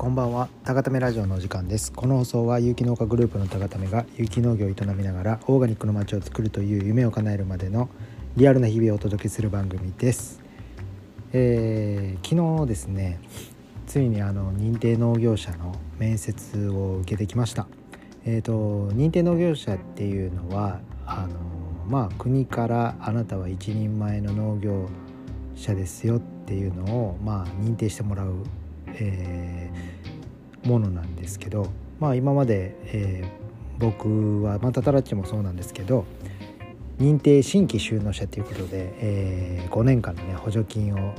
こんばんは。タガタメラジオのお時間です。この放送は有機農家グループのタガタメが有機農業を営みながらオーガニックの街を作るという夢を叶えるまでのリアルな日々をお届けする番組です。昨日ですね、ついに認定農業者の面接を受けてきました。認定農業者っていうのは国からあなたは一人前の農業者ですよっていうのを、認定してもらうものなんですけど、今まで、僕はタタラッチもそうなんですけど、認定新規就農者ということで、5年間の、補助金を、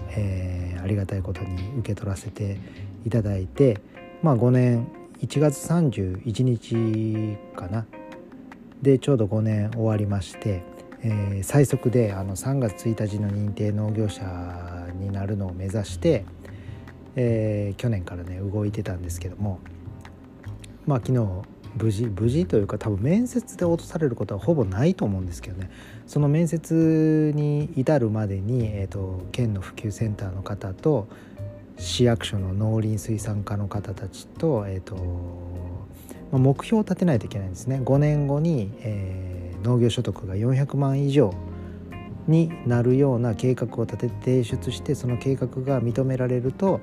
ありがたいことに受け取らせていただいて、5年1月31日かなでちょうど5年終わりまして、最速で3月1日の認定農業者になるのを目指して去年から動いてたんですけども、昨日無事というか、多分面接で落とされることはほぼないと思うんですけどね。その面接に至るまでに、県の普及センターの方と市役所の農林水産課の方たちと、目標を立てないといけないんですね。5年後に、農業所得が400万以上になるような計画を立てて提出して、その計画が認められると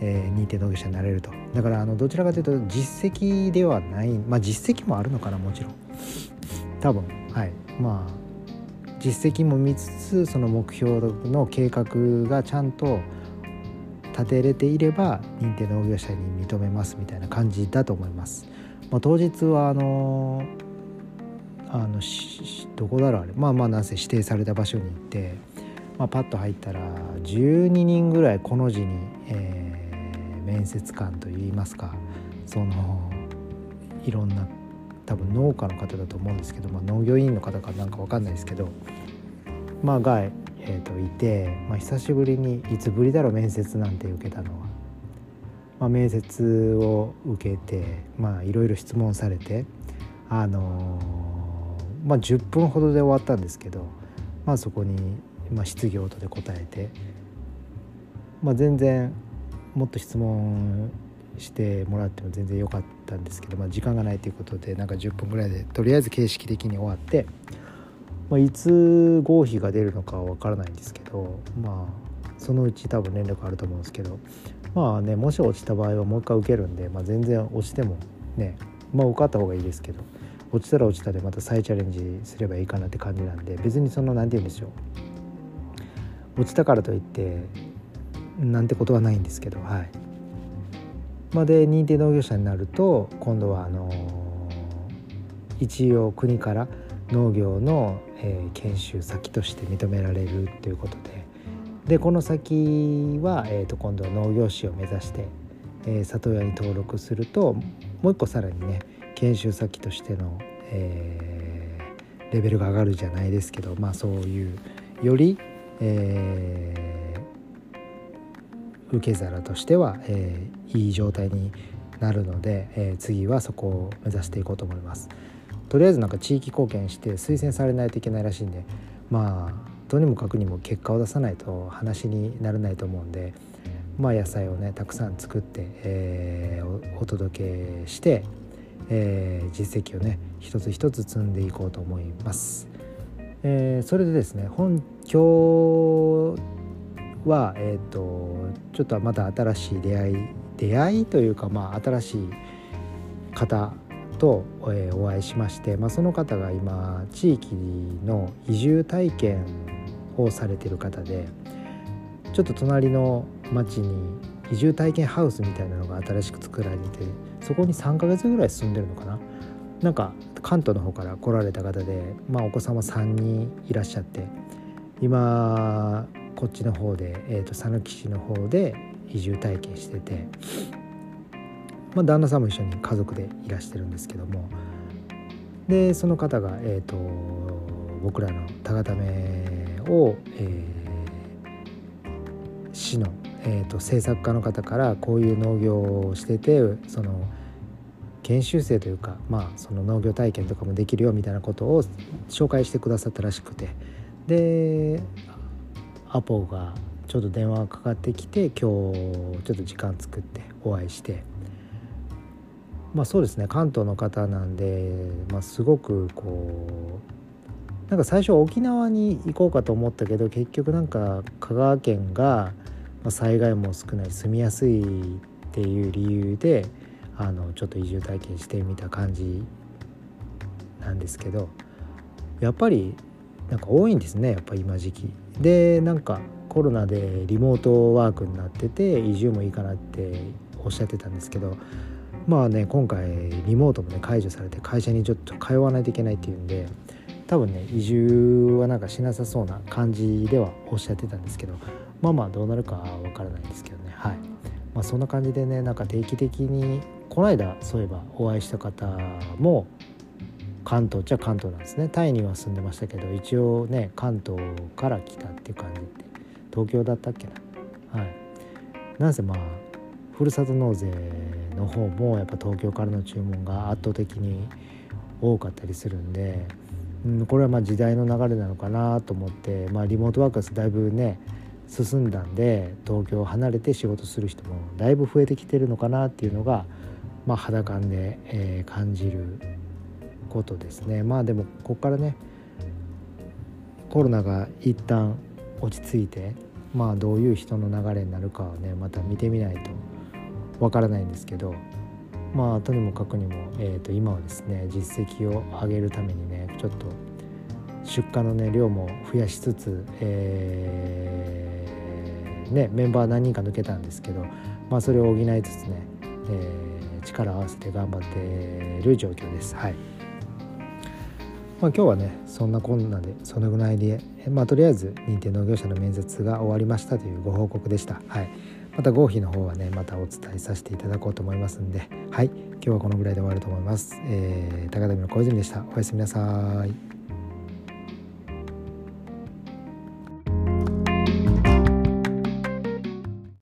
認定農業者になれると。だからどちらかというと実績ではない、実績もあるのかな、もちろん多分、実績も見つつ、その目標の計画がちゃんと立てれていれば認定農業者に認めますみたいな感じだと思います。当日はどこだろう、なんせ指定された場所に行って、パッと入ったら12人ぐらいこの字に、面接官といいますか、いろんな多分農家の方だと思うんですけど、農業委員の方かなんか分かんないですけど、いて、久しぶりに、いつぶりだろう面接なんて受けたのは、面接を受けて、いろいろ質問されて、10分ほどで終わったんですけど、そこに、質疑応答で答えて、全然もっと質問してもらっても全然良かったんですけど、時間がないということで、10分ぐらいでとりあえず形式的に終わって、いつ合否が出るのかは分からないんですけど、そのうち多分連絡あると思うんですけど、もし落ちた場合はもう一回受けるんで、全然落ちてもね、受かった方がいいですけど、落ちたら落ちたでまた再チャレンジすればいいかなって感じなんで、別になんて言うんでしょう、落ちたからといってなんてことはないんですけど、で認定農業者になると、今度は一応国から農業の、研修先として認められるということで、この先は、今度は農業士を目指して、里親に登録すると、もう一個さらに研修先としての、レベルが上がるじゃないですけど、そういうより、受け皿としては、いい状態になるので、次はそこを目指していこうと思います。とりあえず地域貢献して推薦されないといけないらしいんで、とにもかくにも結果を出さないと話にならないと思うんで、野菜をたくさん作って、お届けして、実績を一つ一つ積んでいこうと思います。それでですね、今日は、ちょっとまた新しい出会いというか、新しい方とお会いしまして、その方が今地域の移住体験をされている方で、ちょっと隣の町に移住体験ハウスみたいなのが新しく作られて、そこに3ヶ月ぐらい住んでるのかな、関東の方から来られた方で、お子様3人いらっしゃって、今こっちの方で、讃岐市の方で移住体験してて、旦那さんも一緒に家族でいらしてるんですけども、でその方が、僕らのタガタメを、市の、制作家の方から、こういう農業をしてて、研修生というか、農業体験とかもできるよみたいなことを紹介してくださったらしくて、でアポがちょっと電話がかかってきて、今日ちょっと時間作っておお会いして、そうですね、関東の方なんで、すごくこうなんか最初沖縄に行こうかと思ったけど、結局なんか香川県が災害も少ない住みやすいっていう理由でちょっと移住体験してみた感じなんですけど、やっぱりなんか多いんですね、やっぱ今時期で。なんかコロナでリモートワークになってて移住もいいかなっておっしゃってたんですけど、今回リモートもね解除されて会社にちょっと通わないといけないっていうんで、多分ね移住はなんかしなさそうな感じではおっしゃってたんですけど、どうなるかわからないんですけどね。はい、そんな感じでね、なんか定期的にこの間そういえばお会いした方も関東っちゃ関東なんですね。タイには住んでましたけど、一応ね関東から来たっていう感じで、東京だったっけな。はい、なんせふるさと納税の方もやっぱ東京からの注文が圧倒的に多かったりするんで、これは時代の流れなのかなと思って、リモートワークがだいぶね進んだんで、東京を離れて仕事する人もだいぶ増えてきてるのかなっていうのが、肌感で、感じることですね。でもここからねコロナが一旦落ち着いて、どういう人の流れになるかはねまた見てみないとわからないんですけど、とにもかくにも、今はですね実績を上げるためにねちょっと出荷のね量も増やしつつ、メンバー何人か抜けたんですけど、それを補いつつね、力を合わせて頑張っている状況です。はい、今日はねそんなこんなでそのぐらいで、とりあえず認定農業者の面接が終わりましたというご報告でした。はい、また合否の方はねまたお伝えさせていただこうと思いますんで、はい、今日はこのぐらいで終わると思います。高田美の小泉でした。おやすみなさい。